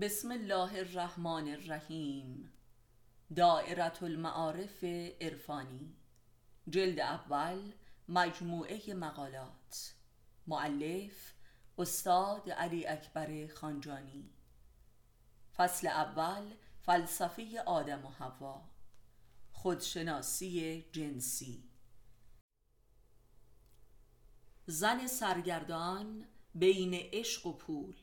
بسم الله الرحمن الرحیم. دائره المعارف عرفانی، جلد اول، مجموعه مقالات. مؤلف استاد علی اکبر خانجانی. فصل اول، فلسفه آدم و حوا، خودشناسی جنسی. زن سرگردان بین عشق و پول.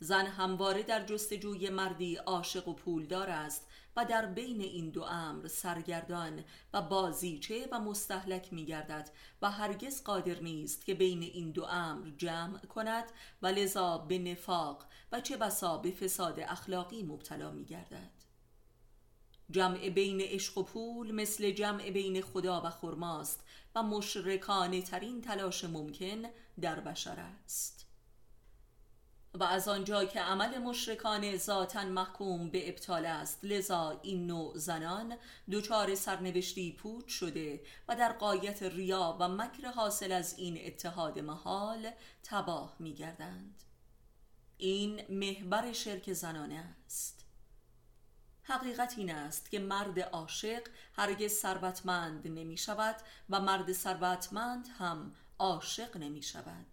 زن همواره در جستجوی مردی عاشق و پولدار است و در بین این دو امر سرگردان و بازیچه و مستهلک می‌گردد و هرگز قادر نیست که بین این دو امر جمع کند و لذا به نفاق و چه بسا به فساد اخلاقی مبتلا می‌گردد. جمع بین عشق و پول مثل جمع بین خدا و خرماست و مشرکانه ترین تلاش ممکن در بشر است. و از آنجا که عمل مشرکان ذاتاً محکوم به ابطال است، لذا این نوع زنان دچار سرنوشتی پوچ شده و در غایت ریا و مکر حاصل از این اتحاد محال تباه می گردند. این محور شرک زنانه است. حقیقت این است که مرد عاشق هرگز ثروتمند نمی شود و مرد ثروتمند هم عاشق نمی شود.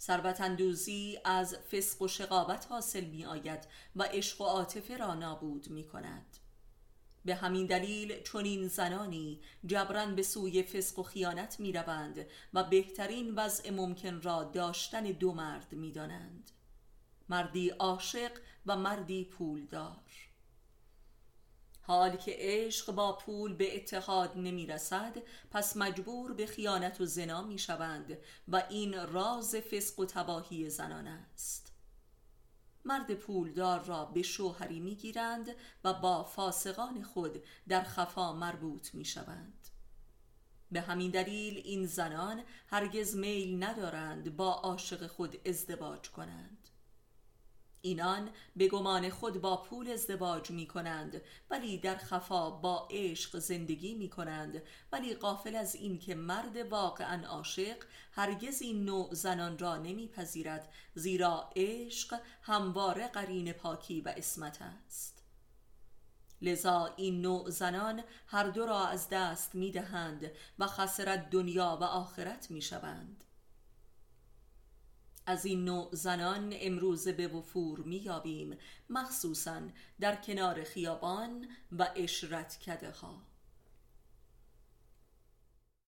ثروت‌اندوزی از فسق و شقاوت حاصل می آید و عشق و عاطفه را نابود می کند. به همین دلیل چنین زنانی جبران به سوی فسق و خیانت می روند و بهترین وضع ممکن را داشتن دو مرد می دانند، مردی عاشق و مردی پولدار. حال که عشق با پول به اتحاد نمی رسد، پس مجبور به خیانت و زنا می شوند و این راز فسق و تباهی زنان است. مرد پولدار را به شوهری می گیرند و با فاسقان خود در خفا مربوط می شوند. به همین دلیل این زنان هرگز میل ندارند با عاشق خود ازدواج کنند. اینان به گمان خود با پول ازدواج می کنند ولی در خفا با عشق زندگی می کنند، ولی غافل از این که مرد واقعا عاشق هرگز این نوع زنان را نمی پذیرد، زیرا عشق همواره قرین پاکی و عصمت است. لذا این نوع زنان هر دو را از دست می دهند و خسرت دنیا و آخرت می شوند. از این نوع زنان امروز به وفور می‌یابیم، مخصوصاً در کنار خیابان و اشرت کده‌ها.